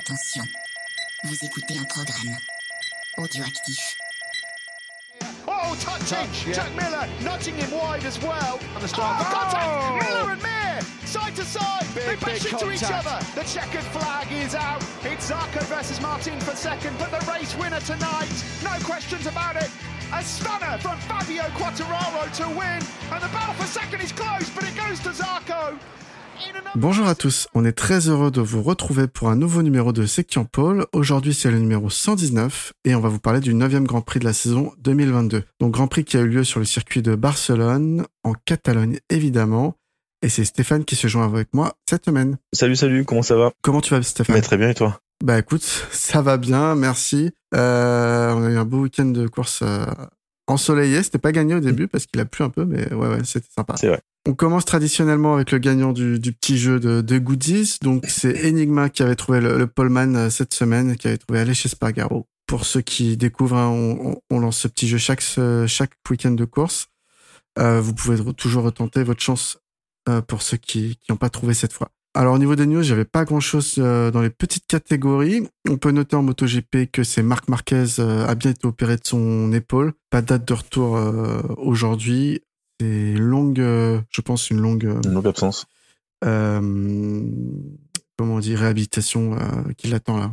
Attention, vous écoutez un programme audioactif. Oh, touching! Jack Miller nudging him wide as well. On the start. Oh, contact! Miller and Mir, side to side, they bash into each other. The checkered flag is out. It's Zarco versus Martin for second, but the race winner tonight, no questions about it. A stunner from Fabio Quartararo to win, and the battle for second is close, but it goes to Zarco. Bonjour à tous, on est très heureux de vous retrouver pour un nouveau numéro de C'est qui en pôle. Aujourd'hui c'est le numéro 119 et on va vous parler du 9e Grand Prix de la saison 2022. Donc Grand Prix qui a eu lieu sur le circuit de Barcelone, en Catalogne évidemment. Et c'est Stéphane qui se joint avec moi cette semaine. Salut, comment ça va ? Comment tu vas Stéphane ? Très bien et toi ? Bah écoute, ça va bien, merci. On a eu un beau week-end de course ensoleillé, c'était pas gagné au début parce qu'il a plu un peu mais ouais c'était sympa. C'est vrai. On commence traditionnellement avec le gagnant du petit jeu de goodies. Donc, c'est Enigma qui avait trouvé le poleman cette semaine, qui avait trouvé Aleix Espargaró. Pour ceux qui découvrent, hein, on lance ce petit jeu chaque week-end de course. Vous pouvez toujours retenter votre chance pour ceux qui n'ont pas trouvé cette fois. Alors, au niveau des news, j'avais pas grand-chose dans les petites catégories. On peut noter en MotoGP que c'est Marc Marquez a bien été opéré de son épaule. Pas de date de retour aujourd'hui. C'est une longue absence. Comment on dit, réhabilitation qui l'attend là.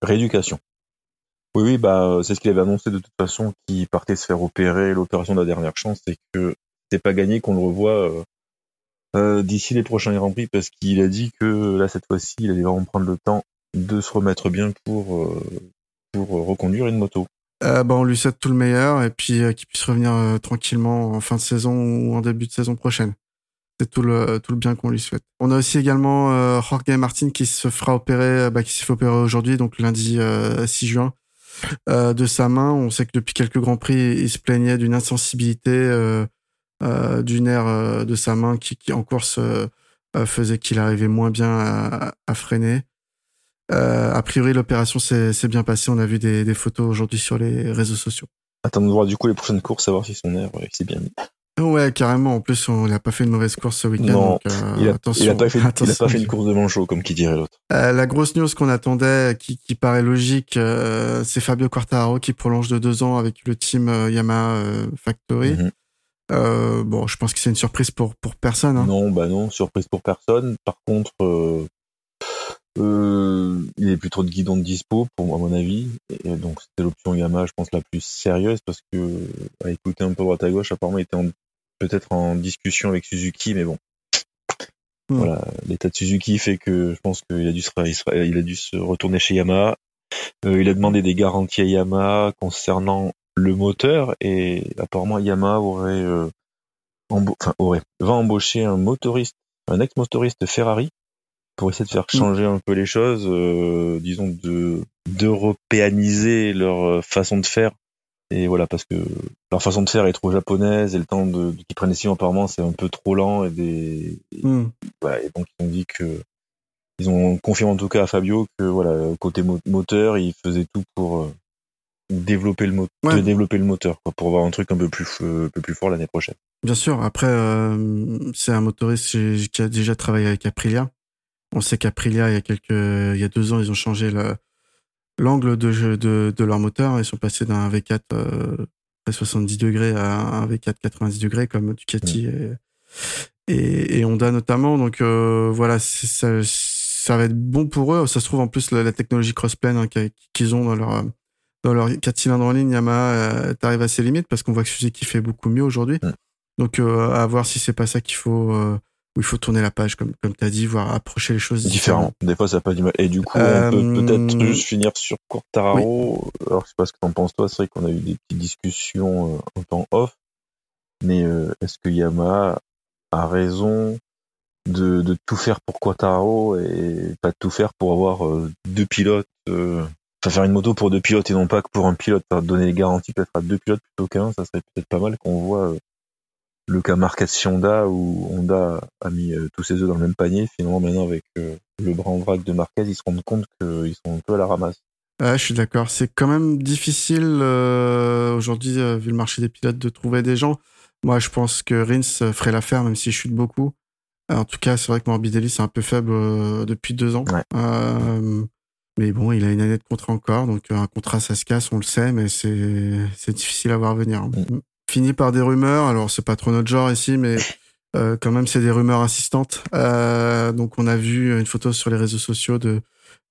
Rééducation. Oui, bah c'est ce qu'il avait annoncé de toute façon, qu'il partait se faire opérer. L'opération de la dernière chance, c'est que c'est pas gagné qu'on le revoit d'ici les prochains Grands Prix, parce qu'il a dit que là cette fois-ci, il allait vraiment prendre le temps de se remettre bien pour reconduire une moto. On lui souhaite tout le meilleur et puis qu'il puisse revenir tranquillement en fin de saison ou en début de saison prochaine. C'est tout le bien qu'on lui souhaite. On a aussi également Jorge Martin qui se fera opérer, qui s'est fait opérer aujourd'hui, donc lundi 6 juin, de sa main. On sait que depuis quelques Grands Prix, il se plaignait d'une insensibilité du nerf de sa main qui en course faisait qu'il arrivait moins bien à freiner. A priori, l'opération s'est bien passée. On a vu des photos aujourd'hui sur les réseaux sociaux. Attendons de voir du coup les prochaines courses, savoir si son nerf s'est bien mis. Ouais, carrément. En plus, on n'a pas fait une mauvaise course ce week-end. Non, donc, il n'a pas fait une course de manchot, comme qui dirait l'autre. La grosse news qu'on attendait, qui paraît logique, c'est Fabio Quartararo qui prolonge de 2 ans avec le team Yamaha Factory. Mm-hmm. Je pense que c'est une surprise pour personne. Hein. Non, surprise pour personne. Par contre... il est plus trop de guidon de dispo pour moi, à mon avis, et donc c'était l'option Yamaha, je pense, la plus sérieuse, parce que à écouter un peu à droite à gauche, apparemment il était peut-être en discussion avec Suzuki, mais bon, voilà, l'état de Suzuki fait que je pense qu'il a dû se retourner chez Yamaha. Il a demandé des garanties à Yamaha concernant le moteur, et apparemment Yamaha va embaucher un ex-motoriste Ferrari pour essayer de faire changer un peu les choses, disons d'européaniser leur façon de faire. Et voilà, parce que leur façon de faire est trop japonaise, et le temps qu'ils prennent les décisions apparemment c'est un peu trop lent. Et donc ils ont dit que, ils ont confirmé en tout cas à Fabio que voilà, côté moteur, ils faisaient tout pour développer le moteur, quoi, pour avoir un truc un peu plus fort l'année prochaine. Bien sûr, après c'est un motoriste qui a déjà travaillé avec Aprilia. On sait qu'Aprilia, il y a 2 ans, ils ont changé l'angle de jeu de leur moteur. Ils sont passés d'un V4 à 70 degrés à un V4 90 degrés, comme Ducati et Honda notamment. Donc voilà, ça va être bon pour eux. Ça se trouve, en plus, la technologie crossplane, hein, qu'ils ont dans leur 4 cylindres en ligne, Yamaha arrive à ses limites, parce qu'on voit que Suzuki fait beaucoup mieux aujourd'hui. Donc à voir si c'est pas ça qu'il faut... où il faut tourner la page, comme tu as dit, voir approcher les choses différemment. Des fois, ça n'a pas du mal. Et du coup, on peut peut-être juste finir sur Quartararo. Oui. Alors, je ne sais pas ce que tu en penses, toi. C'est vrai qu'on a eu des petites discussions en temps off. Mais est-ce que Yamaha a raison de tout faire pour Quartararo et pas de tout faire pour avoir 2 pilotes faire une moto pour 2 pilotes et non pas que pour un pilote. Enfin, donner les garanties peut-être à 2 pilotes plutôt qu'à 1, ça serait peut-être pas mal qu'on voit... le cas Marquez Honda, où Honda a mis tous ses œufs dans le même panier. Finalement, maintenant, avec le bras en vrac de Marquez, ils se rendent compte qu'ils sont un peu à la ramasse. Ah, je suis d'accord. C'est quand même difficile aujourd'hui, vu le marché des pilotes, de trouver des gens. Moi, je pense que Rins ferait l'affaire, même s'il chute beaucoup. En tout cas, c'est vrai que Morbidelli, c'est un peu faible depuis 2 ans. Ouais. Mais bon, il a une année de contrat encore, donc un contrat, ça se casse, on le sait, mais c'est difficile à voir venir. Mmh. Fini par des rumeurs, alors c'est pas trop notre genre ici, mais quand même, c'est des rumeurs insistantes. Donc on a vu une photo sur les réseaux sociaux de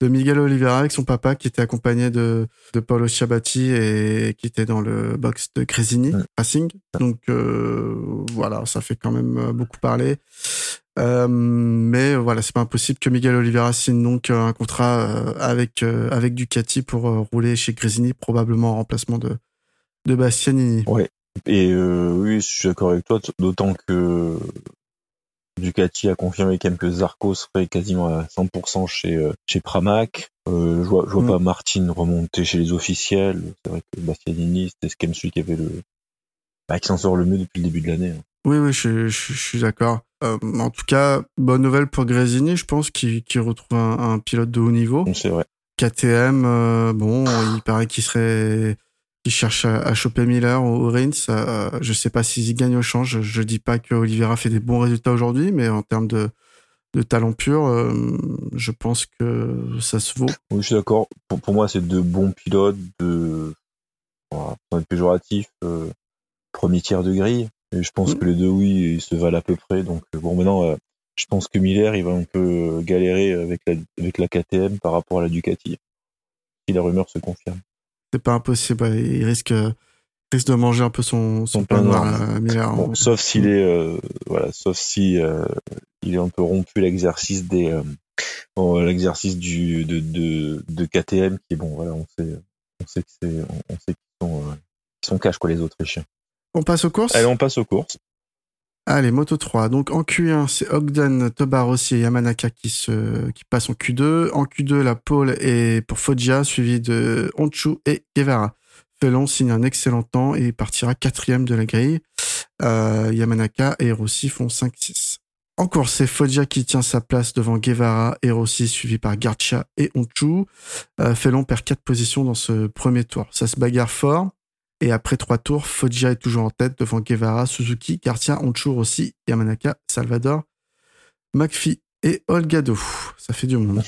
Miguel Oliveira avec son papa, qui était accompagné de Paolo Schiabatti et qui était dans le box de Gresini, Racing. Donc voilà, ça fait quand même beaucoup parler. Mais voilà, c'est pas impossible que Miguel Oliveira signe donc un contrat avec Ducati pour rouler chez Gresini, probablement en remplacement de Bastianini. Ouais. Et oui, je suis d'accord avec toi, d'autant que Ducati a confirmé quand même que Zarco serait quasiment à 100% chez Pramac. Je vois pas Martin remonter chez les officiels. C'est vrai que Bastianini, c'était quand même celui qui avait qui s'en sort le mieux depuis le début de l'année. Hein. Oui, je suis d'accord. En tout cas, bonne nouvelle pour Gresini, je pense, qui retrouve un pilote de haut niveau. C'est vrai. KTM, il paraît qu'il cherche à choper Miller ou Rins. Je sais pas s'ils y gagnent au change. Je dis pas que Oliveira fait des bons résultats aujourd'hui, mais en termes de talent pur, je pense que ça se vaut. Oui, je suis d'accord. Pour moi, c'est deux bons pilotes, sans être péjoratif, premier tiers de grille. Et je pense que les deux, oui, ils se valent à peu près. Donc bon, maintenant, je pense que Miller, il va un peu galérer avec la KTM par rapport à la Ducati. Si la rumeur se confirme. C'est pas impossible. Il risque de manger un peu son pain noir, Miller. Bon, sauf s'il est, il est un peu rompu l'exercice de KTM qui est bon. Voilà, on sait qu'ils sont cash quoi les Autrichiens. On passe aux courses ? Allez, on passe aux courses. Allez, Moto 3. Donc, en Q1, c'est Ogden, Toba, Rossi et Yamanaka qui passent en Q2. En Q2, la pole est pour Foggia, suivi de Öncü et Guevara. Felon signe un excellent temps et partira 4e de la grille. Yamanaka et Rossi font 5-6. En course, c'est Foggia qui tient sa place devant Guevara et Rossi, suivi par Garcia et Öncü. Felon perd 4 positions dans ce premier tour. Ça se bagarre fort. Et après 3 tours, Foggia est toujours en tête devant Guevara, Suzuki, Garcia, Öncü, Rossi, Yamanaka, Salvador, McPhee et Holgado. Ça fait du monde.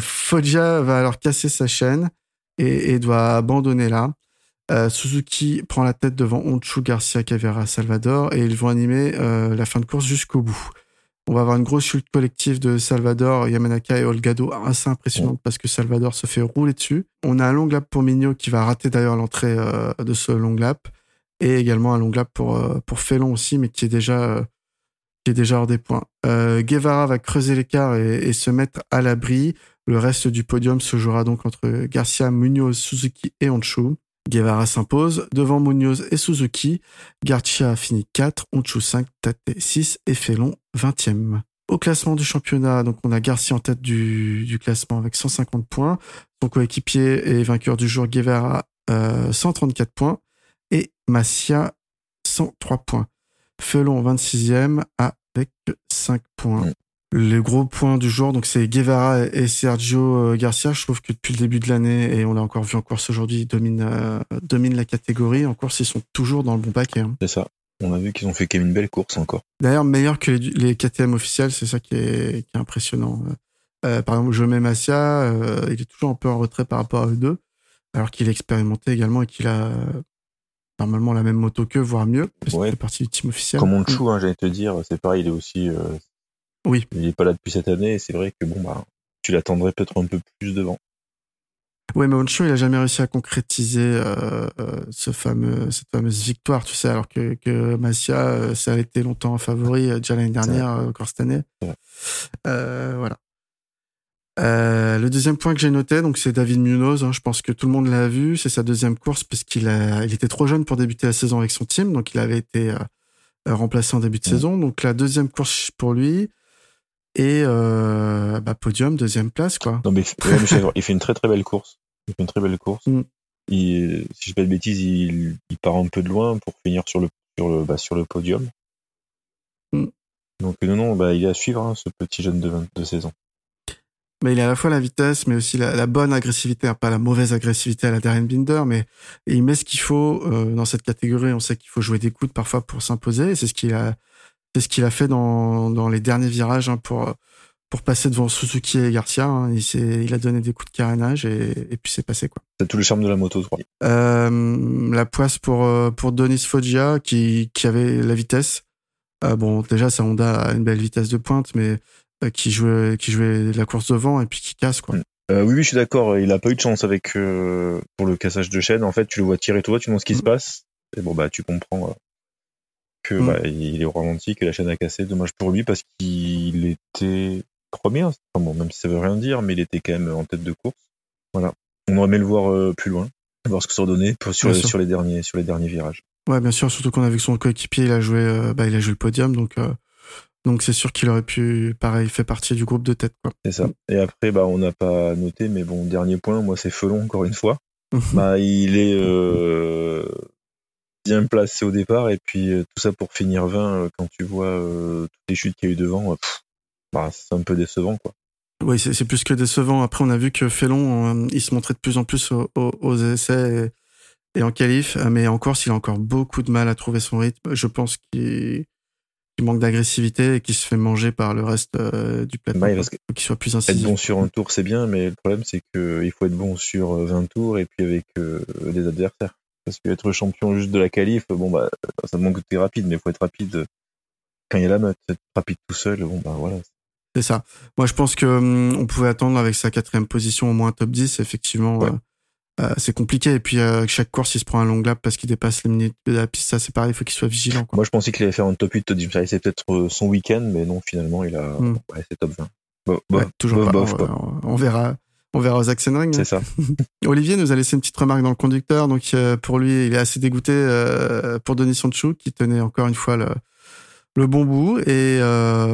Foggia va alors casser sa chaîne et doit abandonner là. Suzuki prend la tête devant Öncü, Garcia, Guevara, Salvador et ils vont animer la fin de course jusqu'au bout. On va avoir une grosse chute collective de Salvador, Yamanaka et Holgado, assez impressionnante parce que Salvador se fait rouler dessus. On a un long lap pour Migno qui va rater d'ailleurs l'entrée de ce long lap et également un long lap pour Felon aussi, mais qui est déjà hors des points. Guevara va creuser l'écart et se mettre à l'abri. Le reste du podium se jouera donc entre Garcia, Muñoz, Suzuki et Öncü. Guevara s'impose devant Muñoz et Suzuki. Garcia finit 4, Öncü 5, Tate 6 et Felon 20e. Au classement du championnat, donc on a Garcia en tête du classement avec 150 points. Son coéquipier et vainqueur du jour, Guevara, 134 points et Macia 103 points. Felon 26e avec 5 points. Les gros points du jour, donc c'est Guevara et Sergio Garcia. Je trouve que depuis le début de l'année, et on l'a encore vu en course aujourd'hui, ils dominent la catégorie. En course, ils sont toujours dans le bon paquet. Hein. C'est ça. On a vu qu'ils ont fait quand même une belle course encore. D'ailleurs, meilleur que les KTM officiels, c'est ça qui est impressionnant. Par exemple, Joe Macia, il est toujours un peu en retrait par rapport à eux deux, alors qu'il est expérimenté également et qu'il a normalement la même moto qu'eux, voire mieux, parce qu'il fait partie du team officiel. Comme Öncü, j'allais te dire, c'est pareil, il est aussi... Oui. Il n'est pas là depuis cette année et c'est vrai que tu l'attendrais peut-être un peu plus devant. Oui, mais Öncü, il n'a jamais réussi à concrétiser cette fameuse victoire, tu sais, alors que Macia, ça a été longtemps favori déjà l'année dernière, encore cette année. Voilà. Le deuxième point que j'ai noté, donc c'est David Muñoz. Je pense que tout le monde l'a vu. C'est sa deuxième course parce qu'il était trop jeune pour débuter la saison avec son team, donc il avait été remplacé en début de saison. Donc la deuxième course pour lui. Et podium, deuxième place, quoi. Non, mais il fait une très très belle course. Il, si je ne dis pas de bêtises, il part un peu de loin pour finir sur le podium. Donc non, il est à suivre, ce petit jeune de 22 ans. Mais il a à la fois la vitesse, mais aussi la bonne agressivité, pas la mauvaise agressivité à la Darren Binder, mais il met ce qu'il faut dans cette catégorie. On sait qu'il faut jouer des coudes parfois pour s'imposer. Et c'est ce qu'il a fait dans les derniers virages, hein, pour pour passer devant Suzuki et Garcia. Hein. Il a donné des coups de carénage et puis c'est passé, quoi. C'est tout le charme de la moto, je crois. La poisse pour Dennis Foggia qui avait la vitesse. Bon, déjà, sa Honda a une belle vitesse de pointe, mais qui jouait la course devant et puis qui casse, quoi. Oui, je suis d'accord. Il a pas eu de chance avec pour le cassage de chaîne. En fait, tu le vois tirer toi, tu demandes ce qui se passe. Et bon, bah, tu comprends que il est ralenti, que la chaîne a cassé. Dommage pour lui parce qu'il était premier. Enfin, bon, même si ça veut rien dire, mais il était quand même en tête de course. Voilà. On aurait aimé le voir plus loin, voir ce que ça donnait sur les derniers virages. Ouais, bien sûr. Surtout qu'on a vu que son coéquipier, il a joué le podium, donc c'est sûr qu'il aurait pu, pareil, fait partie du groupe de tête, quoi. C'est ça. Et après, bah, on n'a pas noté, mais bon, dernier point, moi, c'est Felon, encore une fois. Bah, il est bien placé au départ, et puis tout ça pour finir 20, quand tu vois toutes les chutes qu'il y a eu devant, bah, c'est un peu décevant, quoi. Oui, c'est plus que décevant. Après, on a vu que Felon, il se montrait de plus en plus aux essais et en qualif, mais en course, il a encore beaucoup de mal à trouver son rythme. Je pense qu'il manque d'agressivité et qui se fait manger par le reste du plateau. Bah, qu'il soit plus incisif. Être bon sur un tour, c'est bien, mais le problème, c'est qu'il faut être bon sur 20 tours et puis avec des adversaires. Parce qu'être champion juste de la qualif, bon, bah, ça demande que tu es rapide, mais il faut être rapide quand il y a la meute. Être rapide tout seul, bon, bah, voilà. C'est ça. Moi, je pense que on pouvait attendre avec sa 4e position au moins top 10. Effectivement, ouais. C'est compliqué. Et puis, chaque course, il se prend un long lap parce qu'il dépasse les minutes de la piste. Ça, c'est pareil, il faut qu'il soit vigilant, quoi. Moi, je pensais qu'il allait faire un top 8, top 10. C'est peut-être son week-end, mais non, finalement, il a... Ouais, c'est top 20. On verra. On verra aux Axenring. C'est ça. Olivier nous a laissé une petite remarque dans le conducteur. Donc, pour lui, il est assez dégoûté pour Deniz Öncü, qui tenait encore une fois le bon bout, et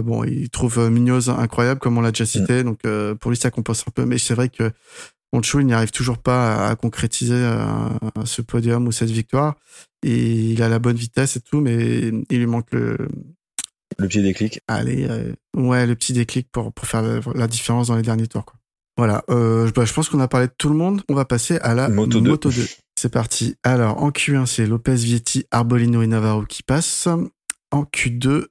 bon, il trouve Muñoz incroyable, comme on l'a déjà cité, donc pour lui ça compense un peu, mais c'est vrai que Öncü, il n'y arrive toujours pas à concrétiser ce podium ou cette victoire, et il a la bonne vitesse et tout, mais il lui manque le petit déclic. Allez, ouais, le petit déclic pour faire la différence dans les derniers tours, quoi. Voilà, bah, je pense qu'on a parlé de tout le monde, on va passer à la Moto 2. C'est parti. Alors, en Q1, c'est Lopez, Vietti, Arbolino et Navarro qui passent. En Q2,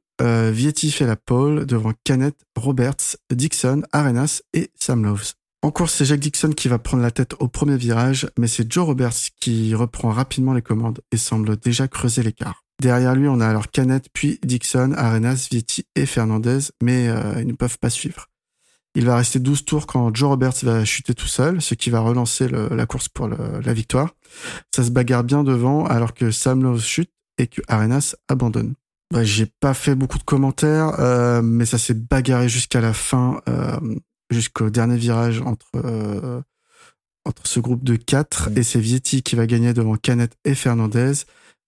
Vietti fait la pole devant Canet, Roberts, Dixon, Arenas et Sam Lowes. En course, c'est Jack Dixon qui va prendre la tête au premier virage, mais c'est Joe Roberts qui reprend rapidement les commandes et semble déjà creuser l'écart. Derrière lui, on a alors Canet, puis Dixon, Arenas, Vietti et Fernandez, mais ils ne peuvent pas suivre. Il va rester 12 tours quand Joe Roberts va chuter tout seul, ce qui va relancer la course pour la victoire. Ça se bagarre bien devant alors que Sam Lowes chute et que Arenas abandonne. Bah, j'ai pas fait beaucoup de commentaires, mais ça s'est bagarré jusqu'à la fin, jusqu'au dernier virage entre ce groupe de 4, et c'est Vietti qui va gagner devant Canet et Fernandez.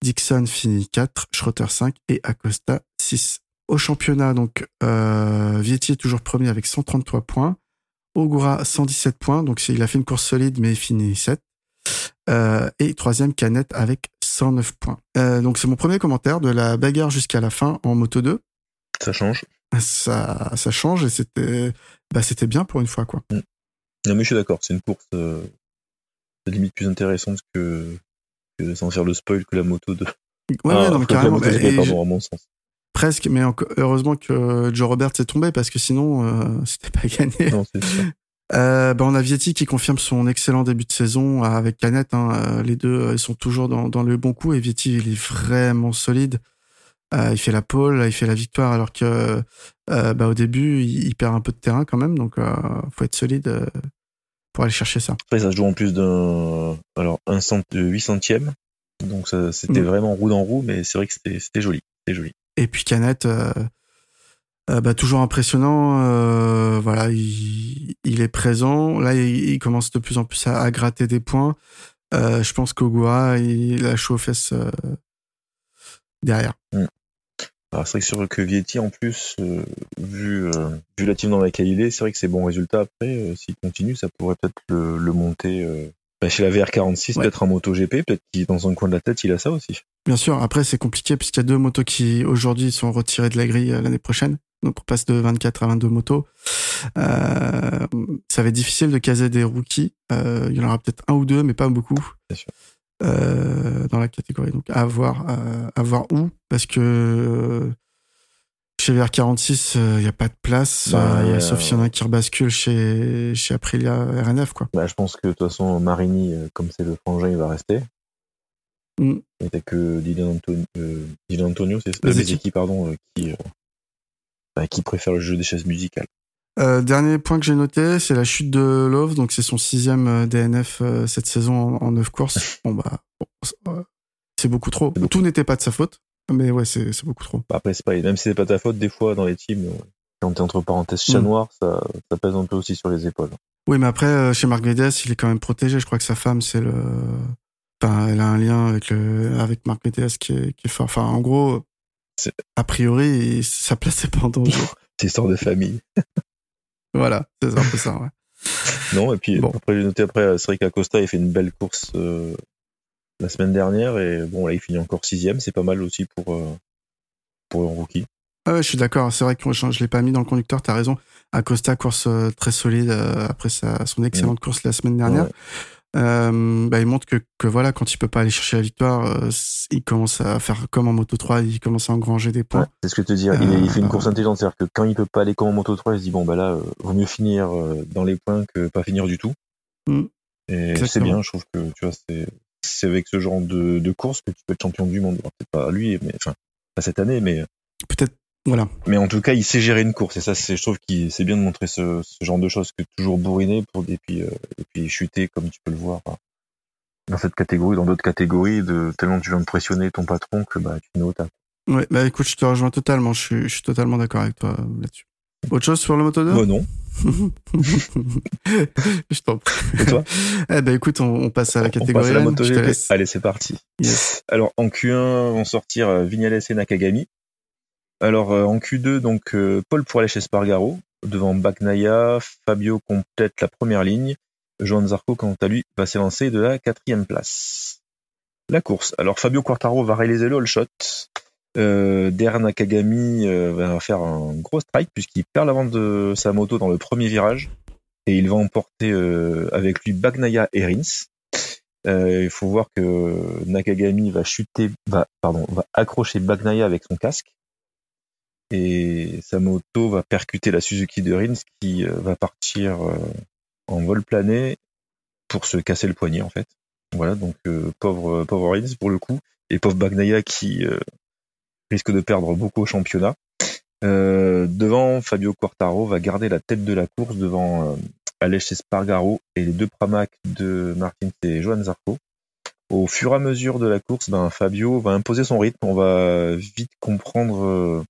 Dixon finit 4, Schroeter 5 et Acosta 6. Au championnat, donc, Vietti est toujours premier avec 133 points. Ogura 117 points, donc il a fait une course solide, mais il finit 7. Et troisième, Canet avec 109 points. Donc c'est mon premier commentaire de la bagarre jusqu'à la fin en Moto 2. Ça change. Ça change, et c'était bien pour une fois, quoi. Non, mais je suis d'accord, c'est une course limite plus intéressante que sans faire le spoil que la Moto 2. Ouais, non, mais carrément. La Moto 2, pardon, à mon sens. Presque, mais heureusement que Joe Roberts est tombé parce que sinon c'était pas gagné. Non, c'est sûr. Bah, on a Vietti qui confirme son excellent début de saison avec Canet, hein. Les deux, ils sont toujours dans le bon coup, et Vietti, il est vraiment solide. Il fait la pole, il fait la victoire, alors que, bah, au début, il perd un peu de terrain quand même, donc, faut être solide, pour aller chercher ça. Après, ça se joue en plus de 800e. Donc, ça, c'était vraiment roue dans roue, mais c'est vrai que c'était joli, c'était joli. Et puis Canet, bah, toujours impressionnant, voilà, il est présent. Là, il commence de plus en plus à gratter des points. Je pense qu'Ogura, il a chaud aux fesses derrière. Alors, c'est vrai que Vietti, en plus, vu la team dans laquelle il est, c'est vrai que c'est bon résultat. Après, s'il continue, ça pourrait peut-être le monter chez la VR46, ouais. Peut-être un MotoGP, peut-être qu'il, dans un coin de la tête, il a ça aussi. Bien sûr, après, c'est compliqué puisqu'il y a 2 motos qui, aujourd'hui, sont retirées de la grille l'année prochaine. Donc, on passe de 24 à 22 motos. Ça va être difficile de caser des rookies. Il y en aura peut-être un ou deux, mais pas beaucoup. Bien sûr. Dans la catégorie. Donc, à voir où. Parce que Chez VR46, il n'y a pas de place, sauf s'il y en a qui rebascule chez Aprilia RNF, quoi. Bah, je pense que, de toute façon, Marini, comme c'est le frangin, il va rester. Mm. Et t'as que Dylan Antonio, c'est ça, qui préfère le jeu des chaises musicales. Dernier point que j'ai noté, c'est la chute de Love, donc c'est son 6e DNF cette saison en 9 courses. C'est beaucoup trop. Tout n'était pas de sa faute, mais ouais, c'est beaucoup trop. Après, c'est pareil, même si c'est pas ta faute, des fois dans les teams, quand t'es entre parenthèses chat noir, ça pèse un peu aussi sur les épaules. Oui, mais après, chez Marc Médès, il est quand même protégé. Je crois que sa femme, elle a un lien avec Marc Médès qui est fort. Enfin, en gros, a priori, sa place n'est pas en danger. C'est histoire de famille. Voilà, c'est un peu ça, ouais. Non, et puis après, j'ai noté, c'est vrai qu'Acosta, il fait une belle course la semaine dernière, et bon, là, il finit encore 6e, c'est pas mal aussi pour un rookie. Ah ouais, je suis d'accord, c'est vrai que je l'ai pas mis dans le conducteur, t'as raison. Acosta, course très solide après son excellente course la semaine dernière. Ouais. Il montre que voilà, quand il peut pas aller chercher la victoire, il commence à faire comme en Moto 3, il commence à engranger des points. Ouais, c'est ce que je te dis, il fait une course intelligente, c'est-à-dire que quand il peut pas aller comme en Moto 3, il se dit vaut mieux finir dans les points que pas finir du tout. Mmh. Et exactement. C'est bien, je trouve que tu vois, c'est avec ce genre de course que tu peux être champion du monde. Alors, peut-être pas lui, mais enfin pas cette année, mais peut-être voilà. Mais en tout cas, il sait gérer une course, et ça, je trouve que c'est bien de montrer ce genre de choses, que toujours bourriner et puis chuter, comme tu peux le voir dans cette catégorie, dans d'autres catégories, tellement tu vas impressionner ton patron que tu finis au tas. Ouais, écoute, je te rejoins totalement, je suis totalement d'accord avec toi là-dessus. Autre chose sur le Moto 2 ? Non. Je t'en prie. Et toi ? Écoute, on passe à la catégorie. On passe à la Moto GP. Allez, c'est parti. Yes. Alors, en Q1, vont sortir Vignales et Nakagami. Alors en Q2, donc Paul pour Aleix Espargaró, devant Bagnaia, Fabio complète la première ligne, Joan Zarco quant à lui va s'élancer de la 4e place. La course, alors Fabio Quartararo va réaliser le all-shot, derrière Nakagami va faire un gros strike puisqu'il perd l'avant de sa moto dans le premier virage, et il va emporter avec lui Bagnaia et Rins. Il faut voir que Nakagami va accrocher Bagnaia avec son casque, et sa moto va percuter la Suzuki de Rins qui va partir en vol plané pour se casser le poignet en fait. Voilà, donc pauvre Rins pour le coup, et pauvre Bagnaia qui risque de perdre beaucoup au championnat. Devant, Fabio Quartararo va garder la tête de la course devant Aleix Espargaró et les 2 Pramac de Martin et Joan Zarco. Au fur et à mesure de la course, Fabio va imposer son rythme, on va vite comprendre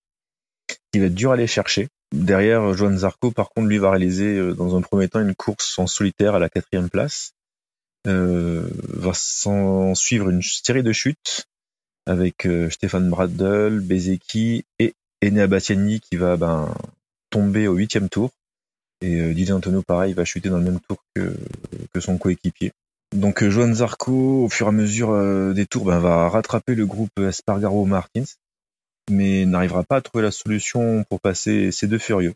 il va être dur à aller chercher. Derrière, Joan Zarco, par contre, lui va réaliser dans un premier temps une course en solitaire à la 4e place. Va s'en suivre une série de chutes avec Stéphane Bradl, Bezecchi et Enea Bastianini qui va tomber au 8e tour. Et Dylan Antonio, pareil, va chuter dans le même tour que son coéquipier. Donc Joan Zarco, au fur et à mesure des tours, va rattraper le groupe Espargaró-Martins, mais n'arrivera pas à trouver la solution pour passer ces 2 furieux.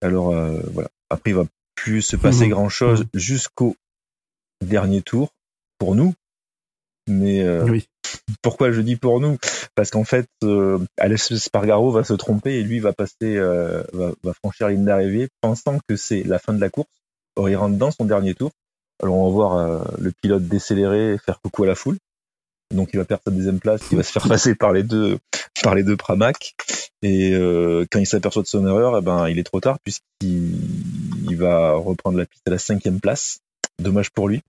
Alors voilà, après il va plus se passer grand-chose jusqu'au dernier tour pour nous. Mais pourquoi je dis pour nous ? Parce qu'en fait, Aleix Espargaró va se tromper et lui va passer, va franchir la ligne d'arrivée pensant que c'est la fin de la course. Or il rentre dans son dernier tour. Alors on va voir le pilote décélérer, faire coucou à la foule. Donc il va perdre sa 2e place, il va se faire passer par les deux Pramac, et quand il s'aperçoit de son erreur, il est trop tard puisqu'il va reprendre la piste à la 5e place. Dommage pour lui.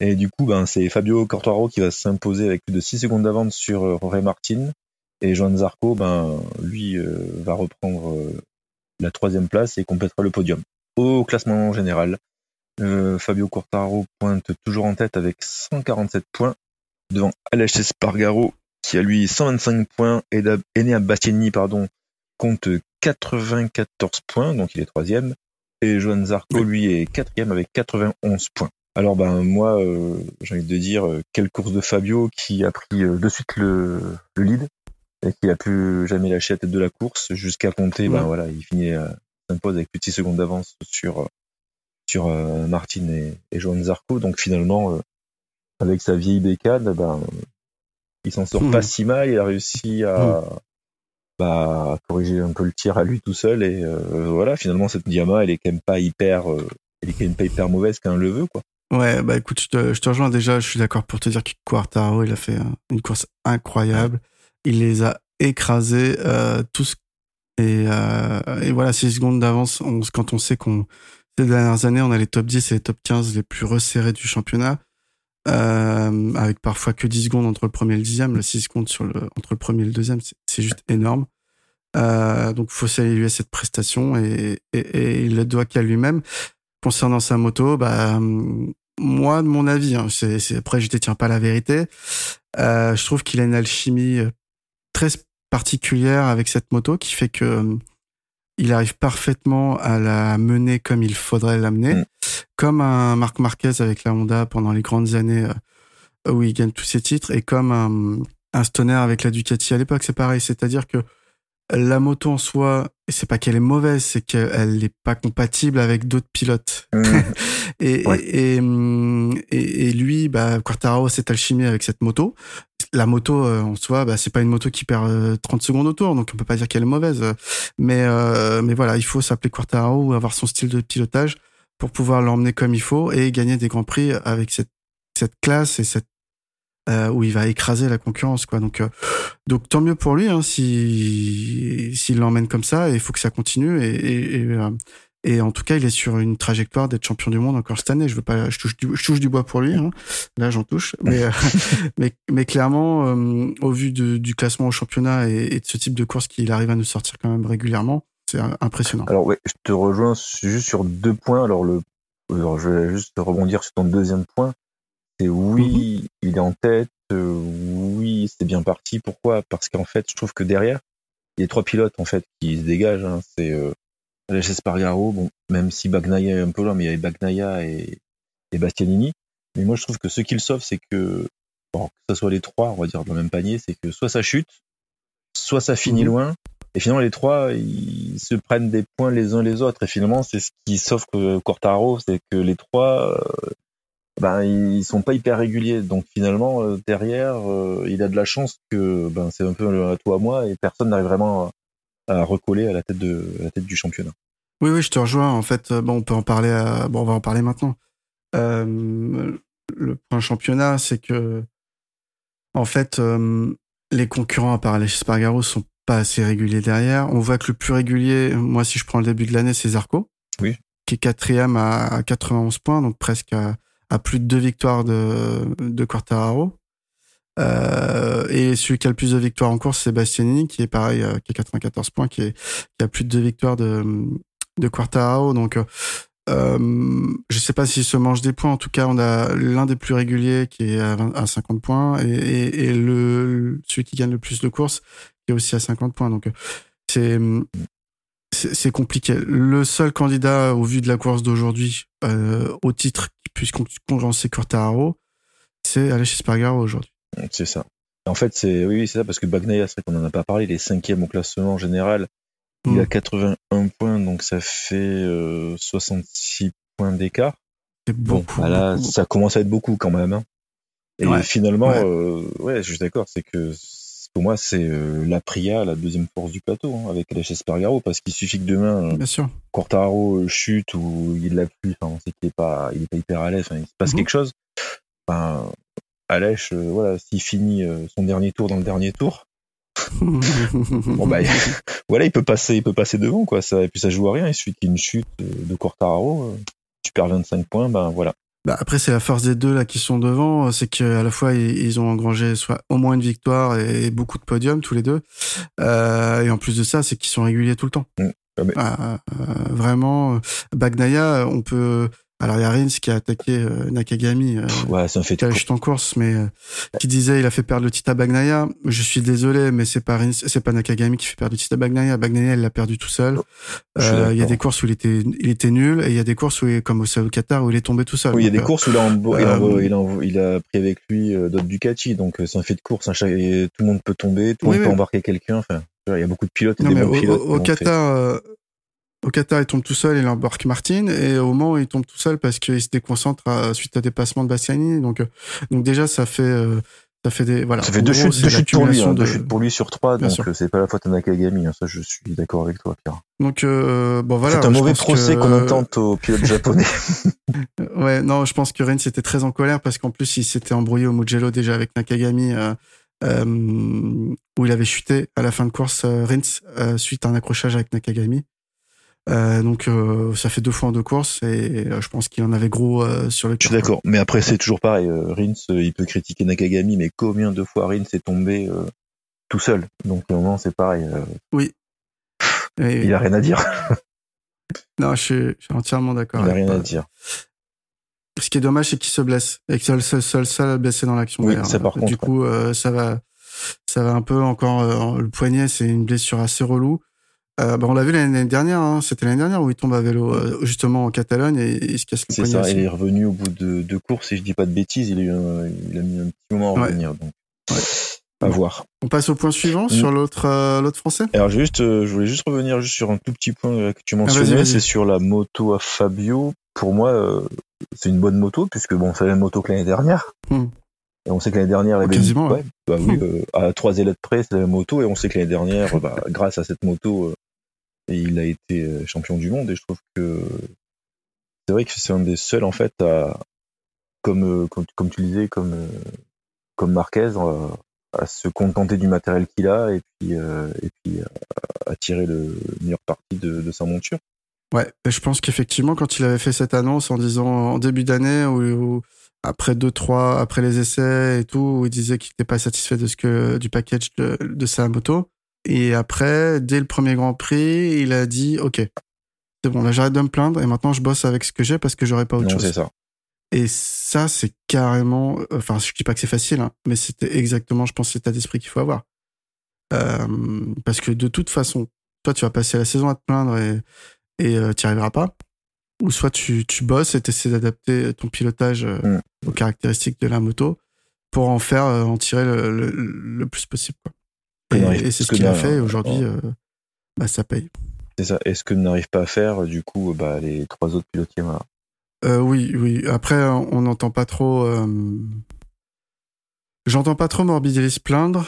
Et du coup, c'est Fabio Quartararo qui va s'imposer avec plus de 6 secondes d'avance sur Jorge Martin, et Joan Zarco, lui va reprendre la 3e place et complétera le podium. Au classement général, Fabio Quartararo pointe toujours en tête avec 147 points. Devant Aleix Espargaró, qui a lui 125 points, et Enea Bastianini, compte 94 points, donc il est 3e, et Joan Zarco, lui, est 4e avec 91 points. Alors, moi, j'ai envie de dire, quelle course de Fabio qui a pris de suite le lead, et qui a pu jamais lâcher la tête de la course, jusqu'à compter, il finit s'impose avec plus de 6 secondes d'avance sur Martin et Joan Zarco, donc finalement, avec sa vieille bécane, il s'en sort pas si mal, il a réussi à corriger un peu le tir à lui tout seul, et voilà, finalement cette Yamaha elle est quand même pas hyper mauvaise quand elle le veut, quoi. Ouais, bah écoute, je te rejoins déjà, je suis d'accord pour te dire que Quartararo, il a fait une course incroyable, il les a écrasés tous, et voilà, 6 secondes d'avance, quand on sait qu'on, ces dernières années, on a les top 10 et les top 15 les plus resserrés du championnat, avec parfois que 10 secondes entre le premier et le dixième, le 6 secondes entre le premier et le deuxième, c'est juste énorme. Donc faut saluer cette prestation, et il le doit qu'à lui-même. Concernant sa moto, bah moi de mon avis, hein, c'est après je détiens pas la vérité. Je trouve qu'il a une alchimie très particulière avec cette moto qui fait que il arrive parfaitement à la mener comme il faudrait l'amener, comme un Marc Marquez avec la Honda pendant les grandes années où il gagne tous ses titres, et comme un Stoner avec la Ducati à l'époque, c'est pareil, c'est-à-dire que la moto en soi, c'est pas qu'elle est mauvaise, c'est qu'elle n'est pas compatible avec d'autres pilotes. Et lui, bah, Quartararo s'est alchimie avec cette moto. La moto en soi, bah, c'est pas une moto qui perd 30 secondes au tour, donc on peut pas dire qu'elle est mauvaise. Mais voilà, il faut s'appeler Quartararo ou avoir son style de pilotage pour pouvoir l'emmener comme il faut et gagner des grands prix avec cette classe et cette où il va écraser la concurrence, quoi. Donc tant mieux pour lui, hein, s'il l'emmène comme ça, et il faut que ça continue, et en tout cas il est sur une trajectoire d'être champion du monde encore cette année. Je veux pas, je touche du bois pour lui, hein. Là j'en touche, mais clairement au vu du classement au championnat et de ce type de course qu'il arrive à nous sortir quand même régulièrement, c'est impressionnant. Alors ouais, je te rejoins juste sur 2 points. Alors je vais juste rebondir sur ton deuxième point. C'est oui, il est en tête, oui, c'est bien parti. Pourquoi ? Parce qu'en fait, je trouve que derrière, il y a 3 pilotes en fait qui se dégagent. Hein, c'est Aleix Espargaró, bon, même si Bagnaia est un peu loin, mais il y avait Bagnaia et Bastianini. Mais moi, je trouve que ce qui le sauve, c'est que, bon, que ce soit les 3, on va dire, dans le même panier, c'est que soit ça chute, soit ça finit loin. Et finalement, les 3, ils se prennent des points les uns les autres. Et finalement, c'est ce qui sauve Quartararo, c'est que les 3... Ben, ils sont pas hyper réguliers, donc finalement derrière il a de la chance que ben c'est un peu à toi à moi, et personne n'arrive vraiment à recoller à la tête du championnat. Oui, je te rejoins en fait. Bon, on peut en parler. Bon, on va en parler maintenant. Le point championnat, c'est que en fait les concurrents à part Aleix Espargaró sont pas assez réguliers derrière. On voit que le plus régulier, moi si je prends le début de l'année, c'est Zarco, oui, qui est 4e à 91 points, donc presque à plus de 2 victoires de Quartararo. Et celui qui a le plus de victoires en course, c'est Bastianini, qui est pareil, qui a 94 points, qui a plus de 2 victoires de Quartararo. Donc, je sais pas s'il se mange des points. En tout cas, on a l'un des plus réguliers qui est à 50 points, et celui qui gagne le plus de courses, qui est aussi à 50 points. Donc, c'est compliqué. Le seul candidat, au vu de la course d'aujourd'hui, au titre qui puisse concurrencer Quartararo, c'est Aleix Espargaró aujourd'hui. C'est ça. En fait, c'est ça, parce que Bagnaia, c'est vrai qu'on n'en a pas parlé, il est 5e au classement général. Il a 81 points, donc ça fait 66 points d'écart. C'est beaucoup. Bon, là, beaucoup. Ça commence à être beaucoup quand même. Hein. Et ouais, finalement, je suis d'accord, c'est que pour moi, c'est l'Aprilia, la deuxième force du plateau, hein, avec Aleix Espargaró, parce qu'il suffit que demain, Quartararo chute ou il y ait de la pluie, on sait qu'il n'est pas hyper à l'aise, il se passe quelque chose. Enfin, Aleix, s'il finit son dernier tour dans le dernier tour, bon, bah, voilà, il peut passer devant, quoi, ça, et puis ça joue à rien. Il suffit qu'il y ait une chute de Quartararo, tu perds 25 points, ben voilà. Bah après, c'est la force des 2 là qui sont devant, c'est qu'à la fois ils ont engrangé soit au moins une victoire et beaucoup de podiums tous les 2, et en plus de ça, c'est qu'ils sont réguliers tout le temps. Vraiment, Bagnaia, on peut. Alors il y a Rins qui a attaqué Nakagami. Ça fait. Juste en course, mais qui disait il a fait perdre le titre à Bagnaia. Je suis désolé, mais c'est pas Rins, c'est pas Nakagami qui fait perdre le titre à Bagnaia. Bagnaia, il l'a perdu tout seul. Il y a des courses où il était nul, et il y a des courses où, comme au Qatar, où il est tombé tout seul. Oui, il y a des courses où il a pris avec lui d'autres Ducati, donc c'est un fait de course. Et tout le monde peut tomber, tout le monde peut embarquer quelqu'un. Enfin, il y a beaucoup de pilotes. Au Qatar. Au Qatar, il tombe tout seul, il embarque Martin, et au Mans, il tombe tout seul parce qu'il se déconcentre suite à dépassement de Bastianini. Donc déjà, ça fait Ça fait des voilà. Ça fait deux chutes pour lui sur trois, donc c'est pas la faute à Nakagami. Ça, je suis d'accord avec toi, Pierre. Donc bon voilà. C'est un mauvais procès qu'on intente aux pilotes japonais. Ouais, non, je pense que Rins était très en colère parce qu'en plus il s'était embrouillé au Mugello déjà avec Nakagami où il avait chuté à la fin de course Rins suite à un accrochage avec Nakagami. Donc ça fait deux fois en deux courses et je pense qu'il en avait gros sur le cœur. Je suis d'accord, mais après c'est toujours pareil. Rins, il peut critiquer Nakagami, mais combien de fois Rins est tombé tout seul? Donc au moment c'est pareil. Oui. Et, il a rien à dire. Non, je suis entièrement d'accord. Il a rien à dire. Ce qui est dommage, c'est qu'il se blesse et que c'est le seul blessé dans l'action. Oui, ça, par contre, du coup, ça va un peu encore. Le poignet, c'est une blessure assez relou. On l'a vu l'année dernière, hein. C'était l'année dernière où il tombe à vélo, justement en Catalogne, et il se casse le poignet. C'est ça, il est revenu au bout de deux courses, si je dis pas de bêtises, il a mis un petit moment à revenir. Donc, à voir. On passe au point suivant sur l'autre français. Alors, je voulais juste revenir sur un tout petit point que tu mentionnais, vas-y. C'est sur la moto à Fabio. Pour moi, c'est une bonne moto, puisque c'est la même moto que l'année dernière. Et on sait que l'année dernière, à 3 élèves près, c'est la même moto, et on sait que l'année dernière, grâce à cette moto, il a été champion du monde, et je trouve que c'est vrai que c'est un des seuls en fait à, comme tu disais, comme Marquez, à se contenter du matériel qu'il a et puis à tirer le meilleur parti de sa monture. Ouais, je pense qu'effectivement quand il avait fait cette annonce en disant en début d'année où après 2-3 après les essais et tout, où il disait qu'il n'était pas satisfait du package de sa moto. Et après, dès le premier Grand Prix, il a dit « Ok, c'est bon, là j'arrête de me plaindre et maintenant je bosse avec ce que j'ai parce que j'aurai pas autre chose. » C'est ça. Et ça, c'est carrément... Enfin, je dis pas que c'est facile, hein, mais c'était exactement, je pense, l'état d'esprit qu'il faut avoir. Parce que de toute façon, toi, tu vas passer la saison à te plaindre et t'y arriveras pas. Ou soit tu bosses et t'essaies d'adapter ton pilotage aux caractéristiques de la moto pour en tirer le plus possible, quoi. Et c'est ce qu'il a fait, et aujourd'hui, ça paye. C'est ça. Et ce que n'arrive pas à faire, du coup, les trois autres pilotes Yamaha. Oui. Après, on n'entend pas trop... J'entends pas trop Morbidelli se plaindre.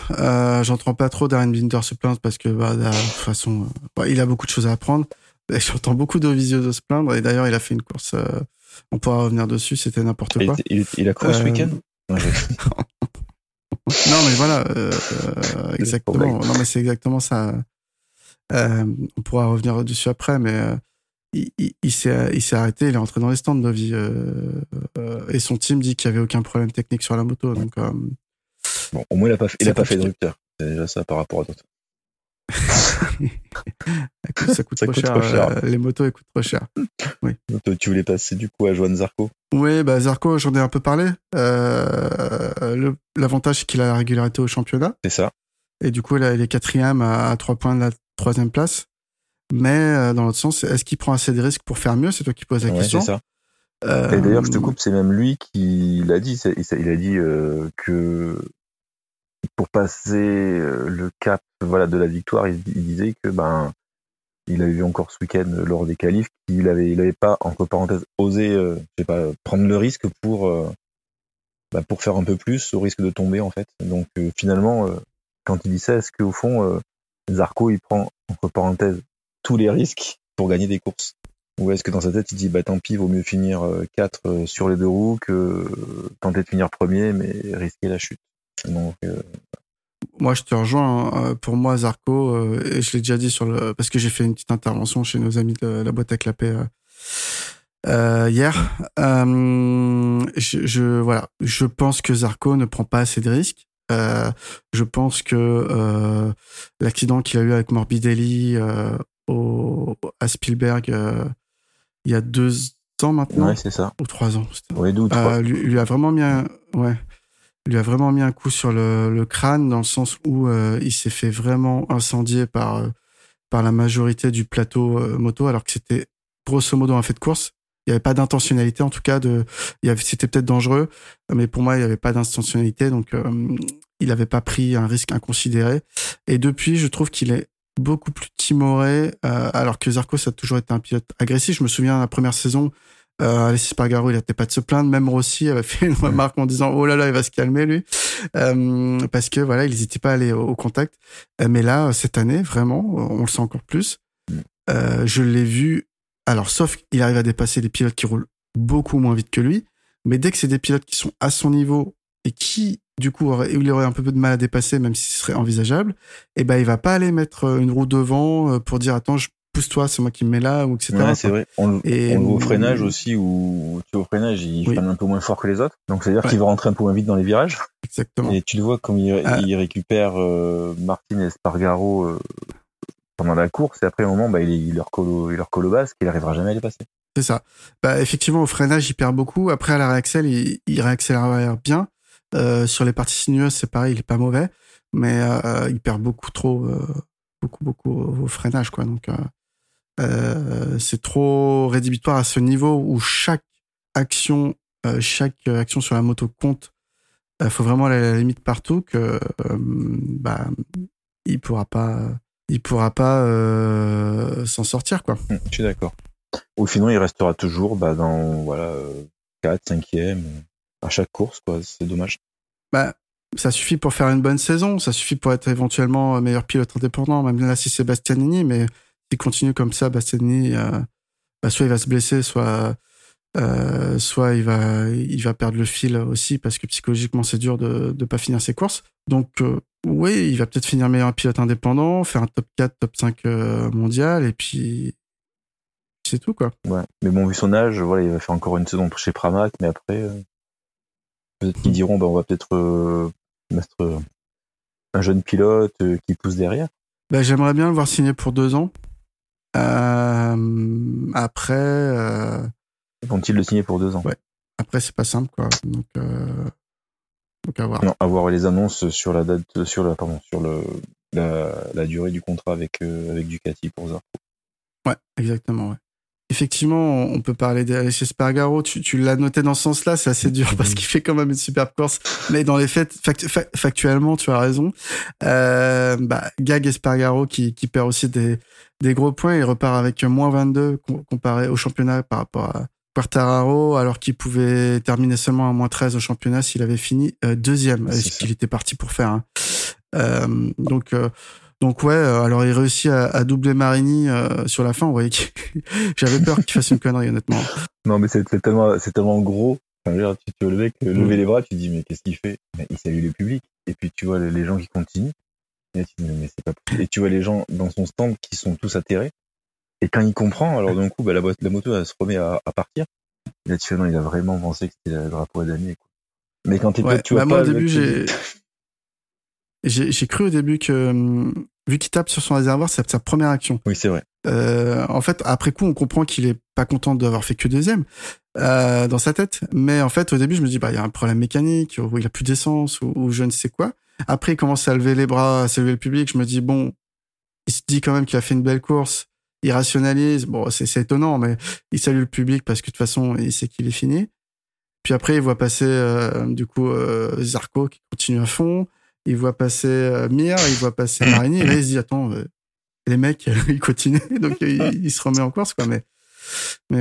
J'entends pas trop Darren Binder se plaindre parce que, de toute façon, il a beaucoup de choses à apprendre. Et j'entends beaucoup de Dovizioso se plaindre. Et d'ailleurs, il a fait une course... on pourra revenir dessus, c'était n'importe quoi. Il a couru ce week-end Non, mais voilà, exactement. Non, mais c'est exactement ça. On pourra revenir dessus après, mais il s'est arrêté, il est rentré dans les stands, Dovi. Et son team dit qu'il n'y avait aucun problème technique sur la moto. Donc, au moins, il n'a pas fait de rupteur. C'est déjà ça par rapport à d'autres. ça coûte trop cher. Les motos, elles coûtent trop cher. Oui. Donc, tu voulais passer du coup à Joan Zarco? Oui, Zarco, j'en ai un peu parlé. L'avantage, c'est qu'il a la régularité au championnat. C'est ça. Et du coup, là, il est quatrième à 3 points de la troisième place. Mais dans l'autre sens, est-ce qu'il prend assez de risques pour faire mieux? C'est toi qui poses la question. C'est ça. Et d'ailleurs, je te coupe, c'est même lui qui l'a dit. Il a dit que pour passer le cap de la victoire, il disait que il avait vu encore ce week-end lors des qualifs qu'il n'avait pas, entre parenthèses, osé prendre le risque pour faire un peu plus au risque de tomber en fait. Donc finalement, quand il dit ça, est-ce qu'au fond, Zarco, il prend, entre parenthèses, tous les risques pour gagner des courses? Ou est-ce que dans sa tête, il dit tant pis, vaut mieux finir 4 sur les deux roues que tenter de finir premier, mais risquer la chute? Donc, moi, je te rejoins. Hein. Pour moi, Zarco, et je l'ai déjà dit parce que j'ai fait une petite intervention chez nos amis de la boîte à clapet hier. Je pense que Zarco ne prend pas assez de risques. Je pense que l'accident qu'il a eu avec Morbidelli à Spielberg, il y a 2 ans maintenant, c'est ça. Ou 3 ans, oui, 2 ou 3. Lui a vraiment mis un coup sur le crâne, dans le sens où il s'est fait vraiment incendier par la majorité du plateau moto, alors que c'était grosso modo un fait de course. Il n'y avait pas d'intentionnalité, en tout cas, c'était peut-être dangereux, mais pour moi, il n'y avait pas d'intentionnalité, donc il n'avait pas pris un risque inconsidéré. Et depuis, je trouve qu'il est beaucoup plus timoré, alors que Zarco, ça a toujours été un pilote agressif. Je me souviens, la première saison, Aleix Espargaró, il n'était pas de se plaindre. Même Rossi avait fait une remarque en disant oh là là, il va se calmer lui, parce que voilà, il n'hésitait pas à aller au contact. Mais là, cette année, vraiment, on le sent encore plus. Je l'ai vu. Alors, sauf qu'il arrive à dépasser des pilotes qui roulent beaucoup moins vite que lui. Mais dès que c'est des pilotes qui sont à son niveau et qui, du coup, il aurait un peu de mal à dépasser, même si ce serait envisageable, et ben, il va pas aller mettre une roue devant pour dire attends, je pousse-toi, c'est moi qui me mets là, ou etc. Ouais, c'est vrai. On le voit au freinage aussi, où tu vois, au freinage, il freine un peu moins fort que les autres. Donc, c'est-à-dire qu'il va rentrer un peu moins vite dans les virages. Exactement. Et tu le vois comme il récupère Martin et Espargaro pendant la course, et après, à un moment, il leur colle au basque, il n'arrivera jamais à les passer. C'est ça. Bah, effectivement, au freinage, il perd beaucoup. Après, à la réaccélère, il réaccélère bien. Sur les parties sinueuses, c'est pareil, il est pas mauvais, mais il perd beaucoup trop, beaucoup au freinage, quoi. Donc, c'est trop rédhibitoire à ce niveau où chaque action sur la moto compte. Faut vraiment aller à la limite partout que il pourra pas s'en sortir, quoi. Je suis d'accord. Ou sinon, il restera toujours dans 4, 5e à chaque course, quoi. C'est dommage. Bah, ça suffit pour faire une bonne saison, ça suffit pour être éventuellement meilleur pilote indépendant, même là si c'est Bastianini, mais s'il continue comme ça, Bastianini, soit il va se blesser, soit il va perdre le fil aussi, parce que psychologiquement c'est dur de pas finir ses courses. Donc oui, il va peut-être finir meilleur pilote indépendant, faire un top 4, top 5 mondial, et puis c'est tout, quoi. Ouais. Mais bon, vu son âge, voilà, il va faire encore une saison chez Pramac, mais après peut-être qu'ils diront on va peut-être mettre un jeune pilote qui pousse derrière. J'aimerais bien le voir signer pour 2 ans. Après vont-ils le signer pour 2 ans? Ouais. Après, c'est pas simple, quoi. Donc à voir. Non, avoir les annonces sur la date, sur la durée du contrat avec Ducati pour Zarco. Ouais, exactement, ouais. Effectivement, on peut parler d'Aleix Espargaró. Tu l'as noté dans ce sens-là, c'est assez dur parce qu'il fait quand même une superbe course. Mais dans les faits, factuellement, tu as raison. Gag Espargaró qui perd aussi des gros points. Il repart avec moins 22 comparé au championnat par rapport à Quartararo, alors qu'il pouvait terminer seulement à moins 13 au championnat s'il avait fini 2e, ce qu'il était parti pour faire. Hein. Donc ouais, alors il réussit à doubler Marini sur la fin. On voyait j'avais peur qu'il fasse une connerie, honnêtement. Non, mais c'est tellement gros. Enfin, je veux dire, tu te lever les bras, tu te dis mais qu'est-ce qu'il fait? Il salue le public. Et puis tu vois les gens qui continuent. Et tu te dis, mais c'est pas possible. Et tu vois les gens dans son stand qui sont tous atterrés. Et quand il comprend, alors d'un coup, la moto elle se remet à partir. Et là, tu fais non, il a vraiment pensé que c'était le drapeau à damier, quoi. Mais quand tu vois pas. Au début, j'ai cru au début que, vu qu'il tape sur son réservoir, c'est sa première action. Oui, c'est vrai. En fait, après coup, on comprend qu'il est pas content d'avoir fait que 2e dans sa tête. Mais en fait, au début, je me dis, il y a un problème mécanique, ou il a plus d'essence, ou je ne sais quoi. Après, il commence à lever les bras, à saluer le public. Je me dis, bon, il se dit quand même qu'il a fait une belle course. Il rationalise. Bon, c'est étonnant, mais il salue le public parce que de toute façon, il sait qu'il est fini. Puis après, il voit passer, Zarco qui continue à fond. Il voit passer Mir, il voit passer Marini, et là il se dit attends, les mecs ils continuent, donc il se remet en course, quoi. Mais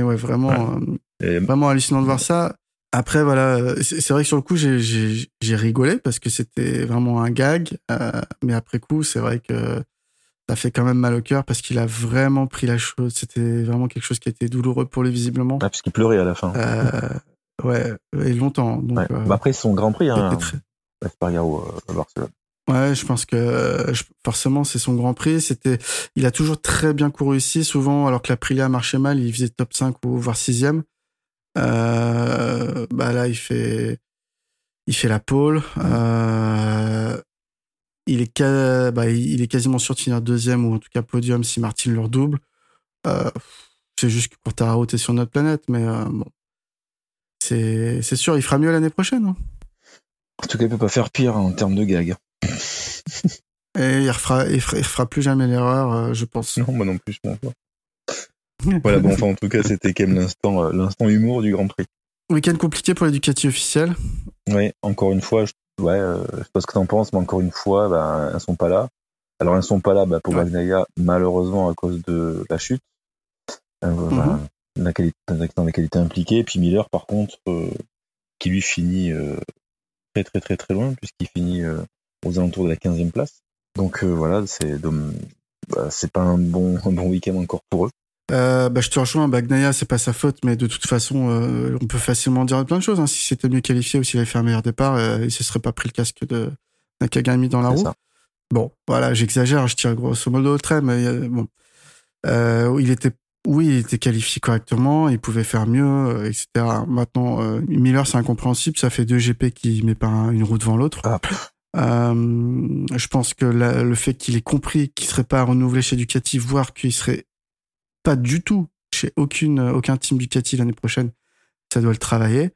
ouais, vraiment, vraiment hallucinant de voir ça. Après voilà, c'est vrai que sur le coup j'ai rigolé parce que c'était vraiment un gag, mais après coup c'est vrai que ça fait quand même mal au cœur parce qu'il a vraiment pris la chose. C'était vraiment quelque chose qui était douloureux pour lui visiblement. Ah, parce qu'il pleurait à la fin. Ouais, et longtemps. Donc, ouais. Après son Grand Prix. Hein. Espargaró à Barcelone. Ouais, je pense que forcément c'est son Grand Prix. Il a toujours très bien couru ici, souvent alors que l'Aprilia marchait mal, il faisait top 5 ou voire 6e. Là il fait la pole. Il est quasiment sûr de finir 2e ou en tout cas podium si Martin le redouble. C'est juste que Quartararo est sur notre planète, mais bon, c'est sûr, il fera mieux l'année prochaine. Hein. En tout cas, il peut pas faire pire en termes de gags. Et il refera plus jamais l'erreur, je pense. Non, moi non plus, je pense pas. Voilà, bon, enfin, en tout cas, c'était quand même l'instant humour du Grand Prix. Week-end compliqué pour la Ducati officielle. Oui, encore une fois, je sais pas ce que t'en penses, mais encore une fois, elles sont pas là. Alors, elles sont pas là, pour Bagnaia, malheureusement, à cause de la chute. dans la qualité impliquée. Puis Miller, par contre, qui lui finit très très très très loin, puisqu'il finit aux alentours de la 15e place. Donc voilà, c'est pas un bon week-end encore pour eux. Je te rejoins, Bagnaia, c'est pas sa faute, mais de toute façon, on peut facilement dire plein de choses. Hein. Si c'était mieux qualifié ou s'il avait fait un meilleur départ, il se serait pas pris le casque de Nakagami dans la roue. Ça. Bon, voilà, j'exagère, je tire grosso modo au trait, mais bon, il était qualifié correctement, il pouvait faire mieux, etc. Maintenant, Miller, c'est incompréhensible, ça fait 2 GP qui met pas une roue devant l'autre. Ah. Je pense que le fait qu'il ait compris qu'il serait pas renouvelé chez Ducati, voire qu'il serait pas du tout chez aucun team Ducati l'année prochaine, ça doit le travailler.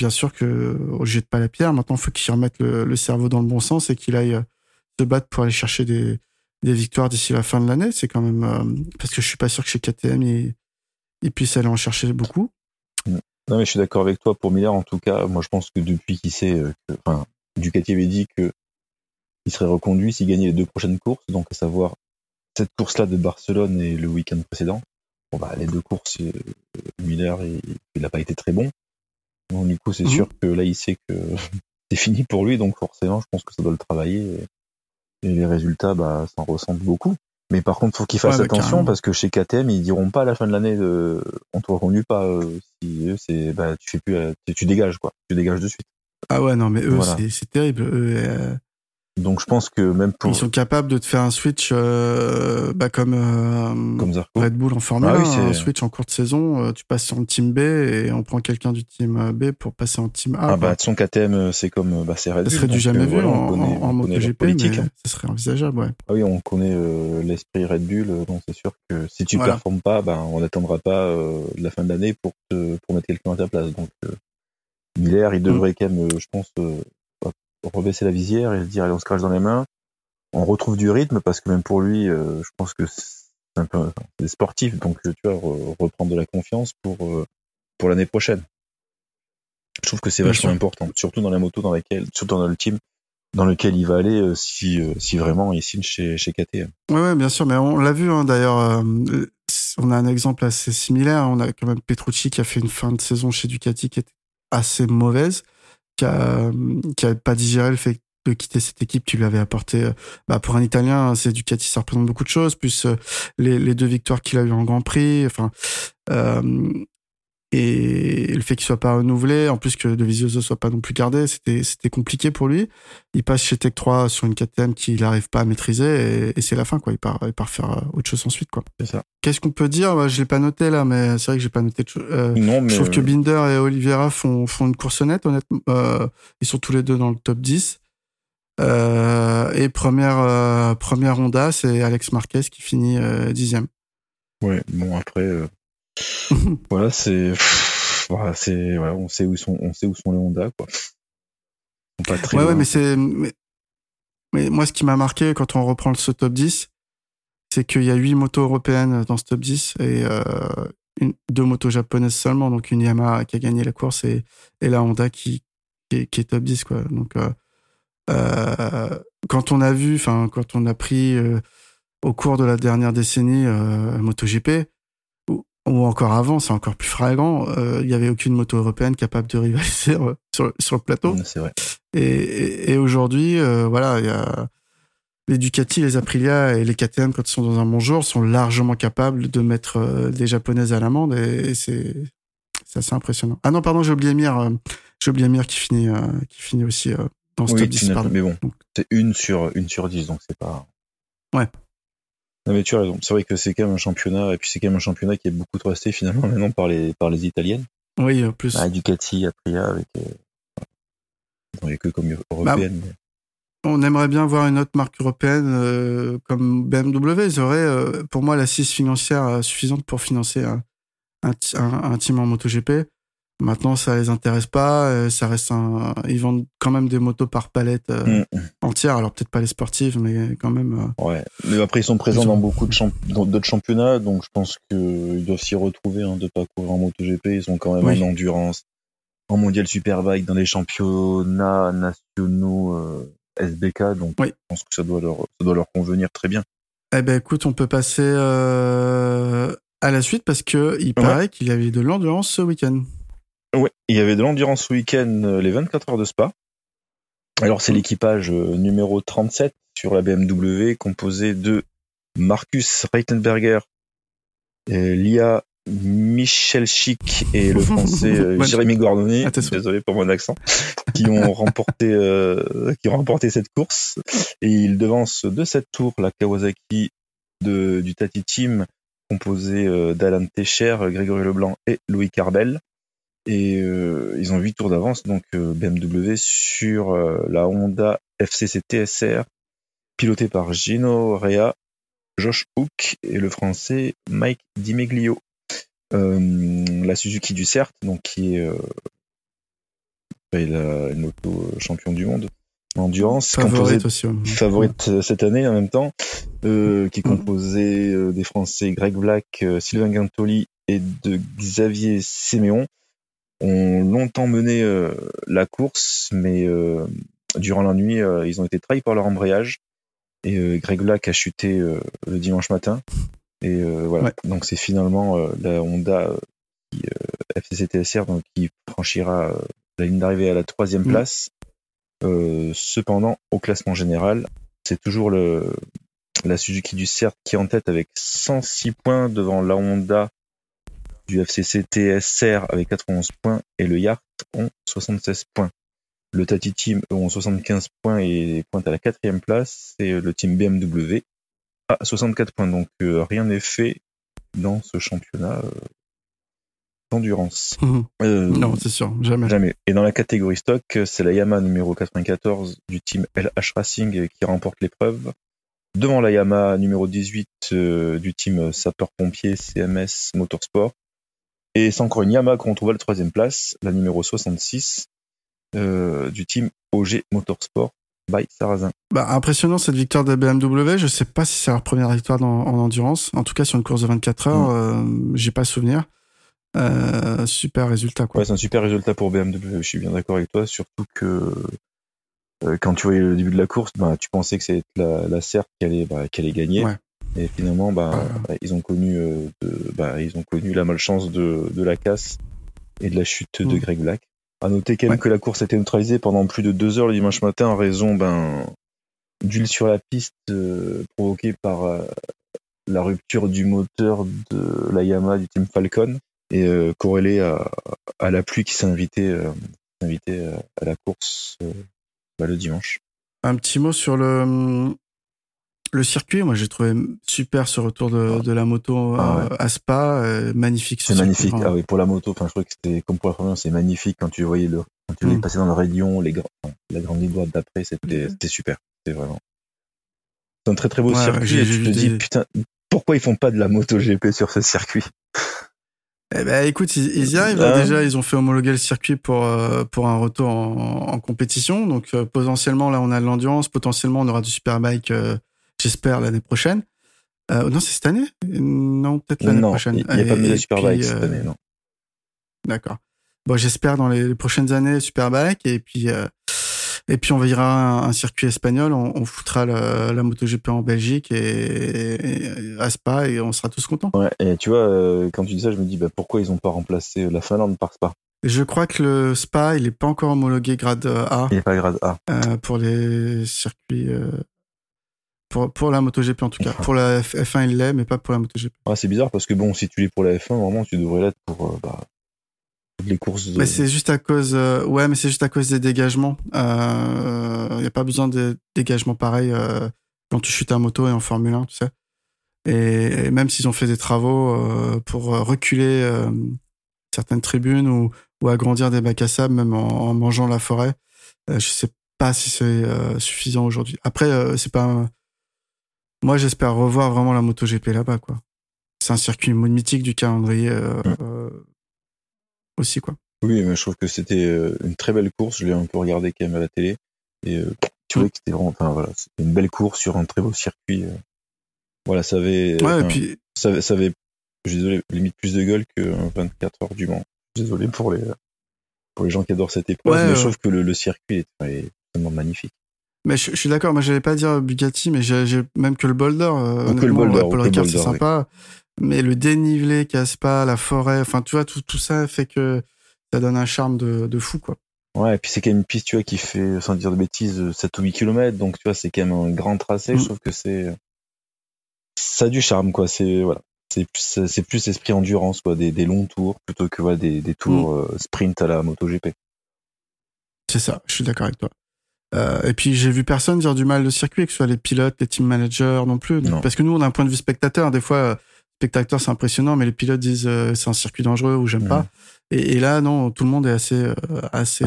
Bien sûr que on jette pas la pierre. Maintenant, il faut qu'il remette le cerveau dans le bon sens et qu'il aille se battre pour aller chercher des victoires d'ici la fin de l'année. C'est quand même parce que je suis pas sûr que chez KTM il puisse aller en chercher beaucoup. Non, mais je suis d'accord avec toi pour Miller. En tout cas, moi je pense que depuis qu'il sait Ducati avait dit que il serait reconduit s'il gagnait les 2 prochaines courses, donc à savoir cette course-là de Barcelone et le week-end précédent. Bon, les 2 courses, Miller, il n'a pas été très bon. Donc, du coup, c'est sûr que là, il sait que c'est fini pour lui, donc forcément, je pense que ça doit le travailler. Et les résultats, s'en ressentent beaucoup. Mais par contre, il faut qu'il fasse attention, parce que chez KTM, ils diront pas à la fin de l'année, on te reconduit pas. Si eux, c'est, tu fais plus, tu dégages, quoi. Tu dégages de suite. Ah ouais, non, mais eux, voilà. c'est terrible. Eux, donc je pense que même pour... Ils sont capables de te faire un switch comme Zarco. Red Bull en Formule 1, un switch en courte saison, tu passes en team B et on prend quelqu'un du team B pour passer en team A. Son KTM, c'est comme c'est Red Bull. Ça serait du jamais vu en MotoGP, mais ça serait envisageable, ouais. Ah oui, on connaît l'esprit Red Bull, donc c'est sûr que si tu performes pas, on n'attendra pas la fin de l'année pour mettre quelqu'un à ta place. Donc Miller, il devrait quand même, je pense... rebaisser la visière et se dire allez, on se crache dans les mains, on retrouve du rythme, parce que même pour lui je pense que c'est un peu des sportifs, donc tu vois, reprendre de la confiance pour l'année prochaine. Je trouve que c'est vachement important, surtout dans la moto surtout dans le team dans lequel il va aller si vraiment il signe chez KTM. Ouais, bien sûr, mais on l'a vu d'ailleurs, on a un exemple assez similaire, on a quand même Petrucci qui a fait une fin de saison chez Ducati qui était assez mauvaise, qui a pas digéré le fait de quitter cette équipe qui lui avait apporté, pour un Italien, c'est Ducati, ça représente beaucoup de choses, plus les 2 victoires qu'il a eu en Grand Prix, et le fait qu'il soit pas renouvelé, en plus que De Vizioso soit pas non plus gardé, c'était compliqué pour lui. Il passe chez Tech 3 sur une KTM qu'il n'arrive pas à maîtriser, et c'est la fin, quoi. Il part faire autre chose ensuite, quoi. C'est ça. Qu'est-ce qu'on peut dire? Je l'ai pas noté là, mais c'est vrai que j'ai pas noté. Non, mais... Je trouve que Binder et Oliveira font une course honnête, honnêtement. Ils sont tous les 2 dans le top 10. Et première Honda, c'est Alex Marquez qui finit 10e. Ouais, bon, après... voilà, on sait où ils sont, les Honda, quoi. Ils sont pas très loin. Mais moi, ce qui m'a marqué quand on reprend ce top 10, c'est qu'il y a 8 motos européennes dans ce top 10 et 2 motos japonaises seulement, donc une Yamaha qui a gagné la course et la Honda qui est top 10, quoi. Donc, quand on a pris au cours de la dernière décennie MotoGP, ou encore avant, c'est encore plus flagrant. Il y avait aucune moto européenne capable de rivaliser sur le plateau. C'est vrai. Et aujourd'hui, il y a les Ducati, les Aprilia et les KTM, quand ils sont dans un bon jour, sont largement capables de mettre des japonaises à l'amende, et c'est assez impressionnant. Ah non, pardon, j'ai oublié Mir qui finit aussi dans ce top 10. Mais bon, donc, c'est une sur 10, donc c'est pas. Ouais. Non, mais tu as raison. C'est vrai que c'est quand même un championnat, et puis c'est quand même un championnat qui est beaucoup trusté finalement maintenant par les Italiennes. Oui, en plus. Ducati, Aprilia, avec que comme européenne. On aimerait bien voir une autre marque européenne comme BMW. Ils auraient, pour moi, l'assise financière suffisante pour financer un team en MotoGP. Maintenant, ça les intéresse pas. Ça reste ils vendent quand même des motos par palette entière. Alors peut-être pas les sportives, mais quand même. Ouais. Mais après, ils sont présents dans beaucoup d'autres championnats, donc je pense qu'ils doivent s'y retrouver, de pas courir en MotoGP. Ils sont quand même en endurance, en mondial Superbike, dans les championnats nationaux SBK. Donc, je pense que ça doit leur convenir très bien. Eh ben, écoute, on peut passer à la suite parce que il paraît qu'il y avait de l'endurance ce week-end. Oui, il y avait de l'endurance ce week-end, les 24 heures de Spa. Alors, c'est l'équipage numéro 37 sur la BMW, composé de Marcus Reitenberger, Lia Michelchik et le français Jérémy Guardoni, désolé pour mon accent, qui ont remporté cette course. Et ils devancent de 7 tours la Kawasaki du Tati Team, composée d'Alan Techer, Grégory Leblanc et Louis Carbel. Et ils ont 8 tours d'avance, donc BMW sur la Honda FCC TSR, pilotée par Gino Rea, Josh Hook et le français Mike Di Meglio. La Suzuki du CERT, donc qui est une moto champion du monde en endurance, favorite cette année en même temps, qui est composée des Français Greg Black, Sylvain Gantoli et de Xavier Séméon. Ont longtemps mené la course, mais durant la nuit, ils ont été trahis par leur embrayage. Et Greg Black a chuté le dimanche matin. Et voilà. Ouais. Donc c'est finalement la Honda FCC TSR qui franchira la ligne d'arrivée à la 3e place. Cependant, au classement général, c'est toujours la Suzuki du CERT qui est en tête avec 106 points devant la Honda du FCC TSR avec 91 points et le Yacht ont 76 points. Le Tati Team ont 75 points et pointe à la 4e place et le team BMW à 64 points. Donc rien n'est fait dans ce championnat d'endurance. Non, c'est sûr, jamais. Et dans la catégorie stock, c'est la Yamaha numéro 94 du team LH Racing qui remporte l'épreuve. Devant la Yamaha numéro 18 du team sapeur-pompier CMS Motorsport. Et c'est encore une Yamaha qu'on trouve à la 3e place, la numéro 66 du team OG Motorsport by Sarrazin. Bah, impressionnant cette victoire de BMW. Je ne sais pas si c'est leur première victoire en endurance. En tout cas, sur une course de 24 heures, je n'ai pas souvenir. Super résultat, quoi. Ouais, c'est un super résultat pour BMW. Je suis bien d'accord avec toi. Surtout que quand tu voyais le début de la course, bah, tu pensais que c'était la CERT qui allait gagner. Ouais. Et finalement, ils ont connu la malchance de la casse et de la chute de Greg Black. À noter quand même que la course a été neutralisée pendant plus de 2 heures le dimanche matin en raison d'huile sur la piste provoquée par la rupture du moteur de la Yamaha du team Falcon et corrélée à la pluie qui s'est invitée à la course le dimanche. Un petit mot sur le circuit, moi j'ai trouvé super ce retour de la moto à Spa, magnifique. C'est magnifique, pour la moto, je crois que c'était comme pour la première, c'est magnifique quand tu voyais quand tu voulais passer dans le rayon, la grande ligne droite d'après, c'était super, c'était vraiment. C'est un très très beau circuit et tu te dis putain, pourquoi ils font pas de la moto GP sur ce circuit? Eh ben écoute, ils y arrivent. Déjà, ils ont fait homologuer le circuit pour un retour en compétition, donc potentiellement là on a de l'endurance, potentiellement on aura du superbike. J'espère l'année prochaine. Non, c'est cette année ? Non, peut-être l'année prochaine. Il n'y a pas de Superbike cette année, non. D'accord. Bon, j'espère dans les prochaines années Superbike et puis on verra un circuit espagnol. On foutra la MotoGP en Belgique et à Spa et on sera tous contents. Ouais, et tu vois, quand tu dis ça, je me dis pourquoi ils n'ont pas remplacé la Finlande par Spa ? Je crois que le Spa, il n'est pas encore homologué grade A. Il n'est pas grade A. Pour les circuits. Pour la MotoGP en tout cas. Pour la F1 il l'est, mais pas pour la MotoGP. Ah, c'est bizarre parce que si tu l'es pour la F1, vraiment tu devrais l'être pour les courses. Mais c'est juste à cause. Mais c'est juste à cause des dégagements. Il n'y a pas besoin de dégagements pareils quand tu chutes à moto et en Formule 1, tu sais. Et même s'ils ont fait des travaux pour reculer certaines tribunes ou agrandir des bacs à sable, même en mangeant la forêt, je sais pas si c'est suffisant aujourd'hui. Après, c'est pas. Moi, j'espère revoir vraiment la MotoGP là-bas, quoi. C'est un circuit mythique du calendrier aussi, quoi. Oui, mais je trouve que c'était une très belle course. Je l'ai un peu regardé quand même à la télé. Et tu vois que c'était vraiment, c'était une belle course sur un très beau circuit. Voilà, ça avait, ça avait, je suis désolé, limite plus de gueule que 24 heures du Mans. Désolé pour les gens qui adorent cette épreuve, mais je trouve que le circuit est vraiment magnifique. Mais je suis d'accord, moi j'allais pas dire Bugatti, mais j'ai même que le boulder. Que le boulder, Paul Ricard, c'est sympa. Oui. Mais le dénivelé, Caspa, la forêt, enfin tu vois, tout ça fait que ça donne un charme de fou, quoi. Ouais, et puis c'est quand même une piste, tu vois, qui fait, sans dire de bêtises, 7 ou 8 km, donc tu vois, c'est quand même un grand tracé. Je trouve que ça a du charme, quoi. C'est, voilà. C'est plus esprit endurance, quoi, des longs tours, plutôt que voilà, des tours sprint à la MotoGP. C'est ça, je suis d'accord avec toi. Et puis j'ai vu personne dire du mal de circuit, que ce soit les pilotes, les team managers non plus. Donc, parce que nous, on a un point de vue spectateur. Des fois, spectateur, c'est impressionnant, mais les pilotes disent c'est un circuit dangereux ou j'aime pas. Et là, non, tout le monde est assez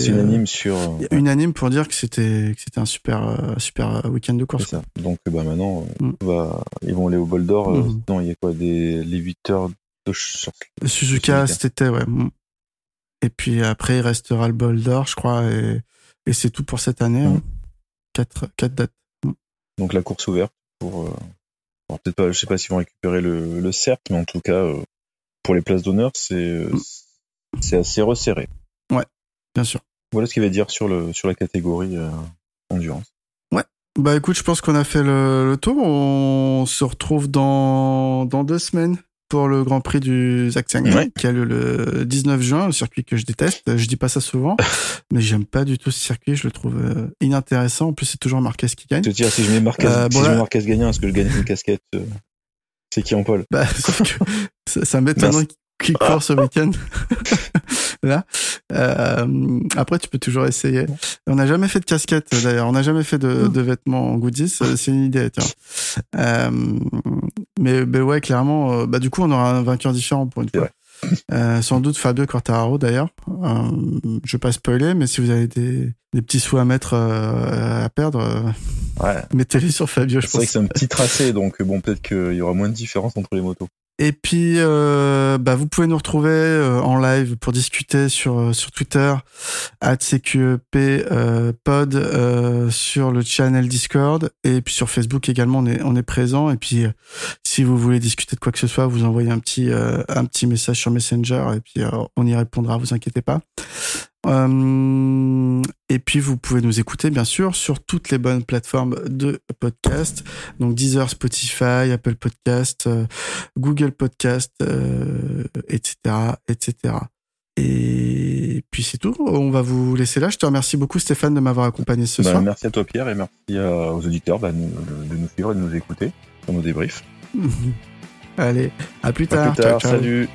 unanime unanime pour dire que c'était un super week-end de course. C'est ça. Donc bah maintenant, ils vont aller au bol d'or. Non, il y a quoi, les 8 heures de Suzuka cet été, ouais. Et puis après, il restera le bol d'or, je crois, et c'est tout pour cette année. 4 dates. Donc la course ouverte pour peut-être pas, je sais pas s'ils vont récupérer le CERT, mais en tout cas pour les places d'honneur, c'est assez resserré. Ouais, bien sûr. Voilà ce qu'il va dire sur la catégorie endurance. Ouais. Bah écoute, je pense qu'on a fait le tour. On se retrouve dans 2 semaines pour le Grand Prix du Zhangjiagang qui a lieu le 19 juin, le circuit que je déteste. Je dis pas ça souvent, mais j'aime pas du tout ce circuit. Je le trouve inintéressant. En plus, c'est toujours Marquez qui gagne. Je veux dire, si je mets Marquez, Marquez gagnant, est-ce que je gagne une casquette c'est qui en pole? Bah, sauf que ça m'étonnerait qui court ce week-end. Là. Après, tu peux toujours essayer. On n'a jamais fait de casquette, d'ailleurs. On n'a jamais fait de vêtements en goodies. C'est une idée, tiens. Mais ouais, clairement, bah, du coup, on aura un vainqueur différent pour une fois. Sans doute Fabio Quartararo, d'ailleurs. Je vais pas spoiler, mais si vous avez des petits sous à mettre, à perdre, mettez-les sur Fabio, je pense. C'est vrai que c'est un petit tracé, donc bon, peut-être qu'il y aura moins de différence entre les motos. Et puis, bah, vous pouvez nous retrouver en live pour discuter sur Twitter, @CQEP Pod, sur le channel Discord, et puis sur Facebook également, on est présent. Et puis, si vous voulez discuter de quoi que ce soit, vous envoyez un petit message sur Messenger, et puis on y répondra, vous inquiétez pas. Et puis vous pouvez nous écouter bien sûr sur toutes les bonnes plateformes de podcast, donc Deezer, Spotify, Apple Podcast, Google Podcast, etc. Et puis c'est tout, on va vous laisser là. Je te remercie beaucoup Stéphane de m'avoir accompagné ce soir. Merci à toi Pierre, et merci aux auditeurs de nous suivre et de nous écouter dans nos débriefs. Allez, à plus tard, ciao. Salut.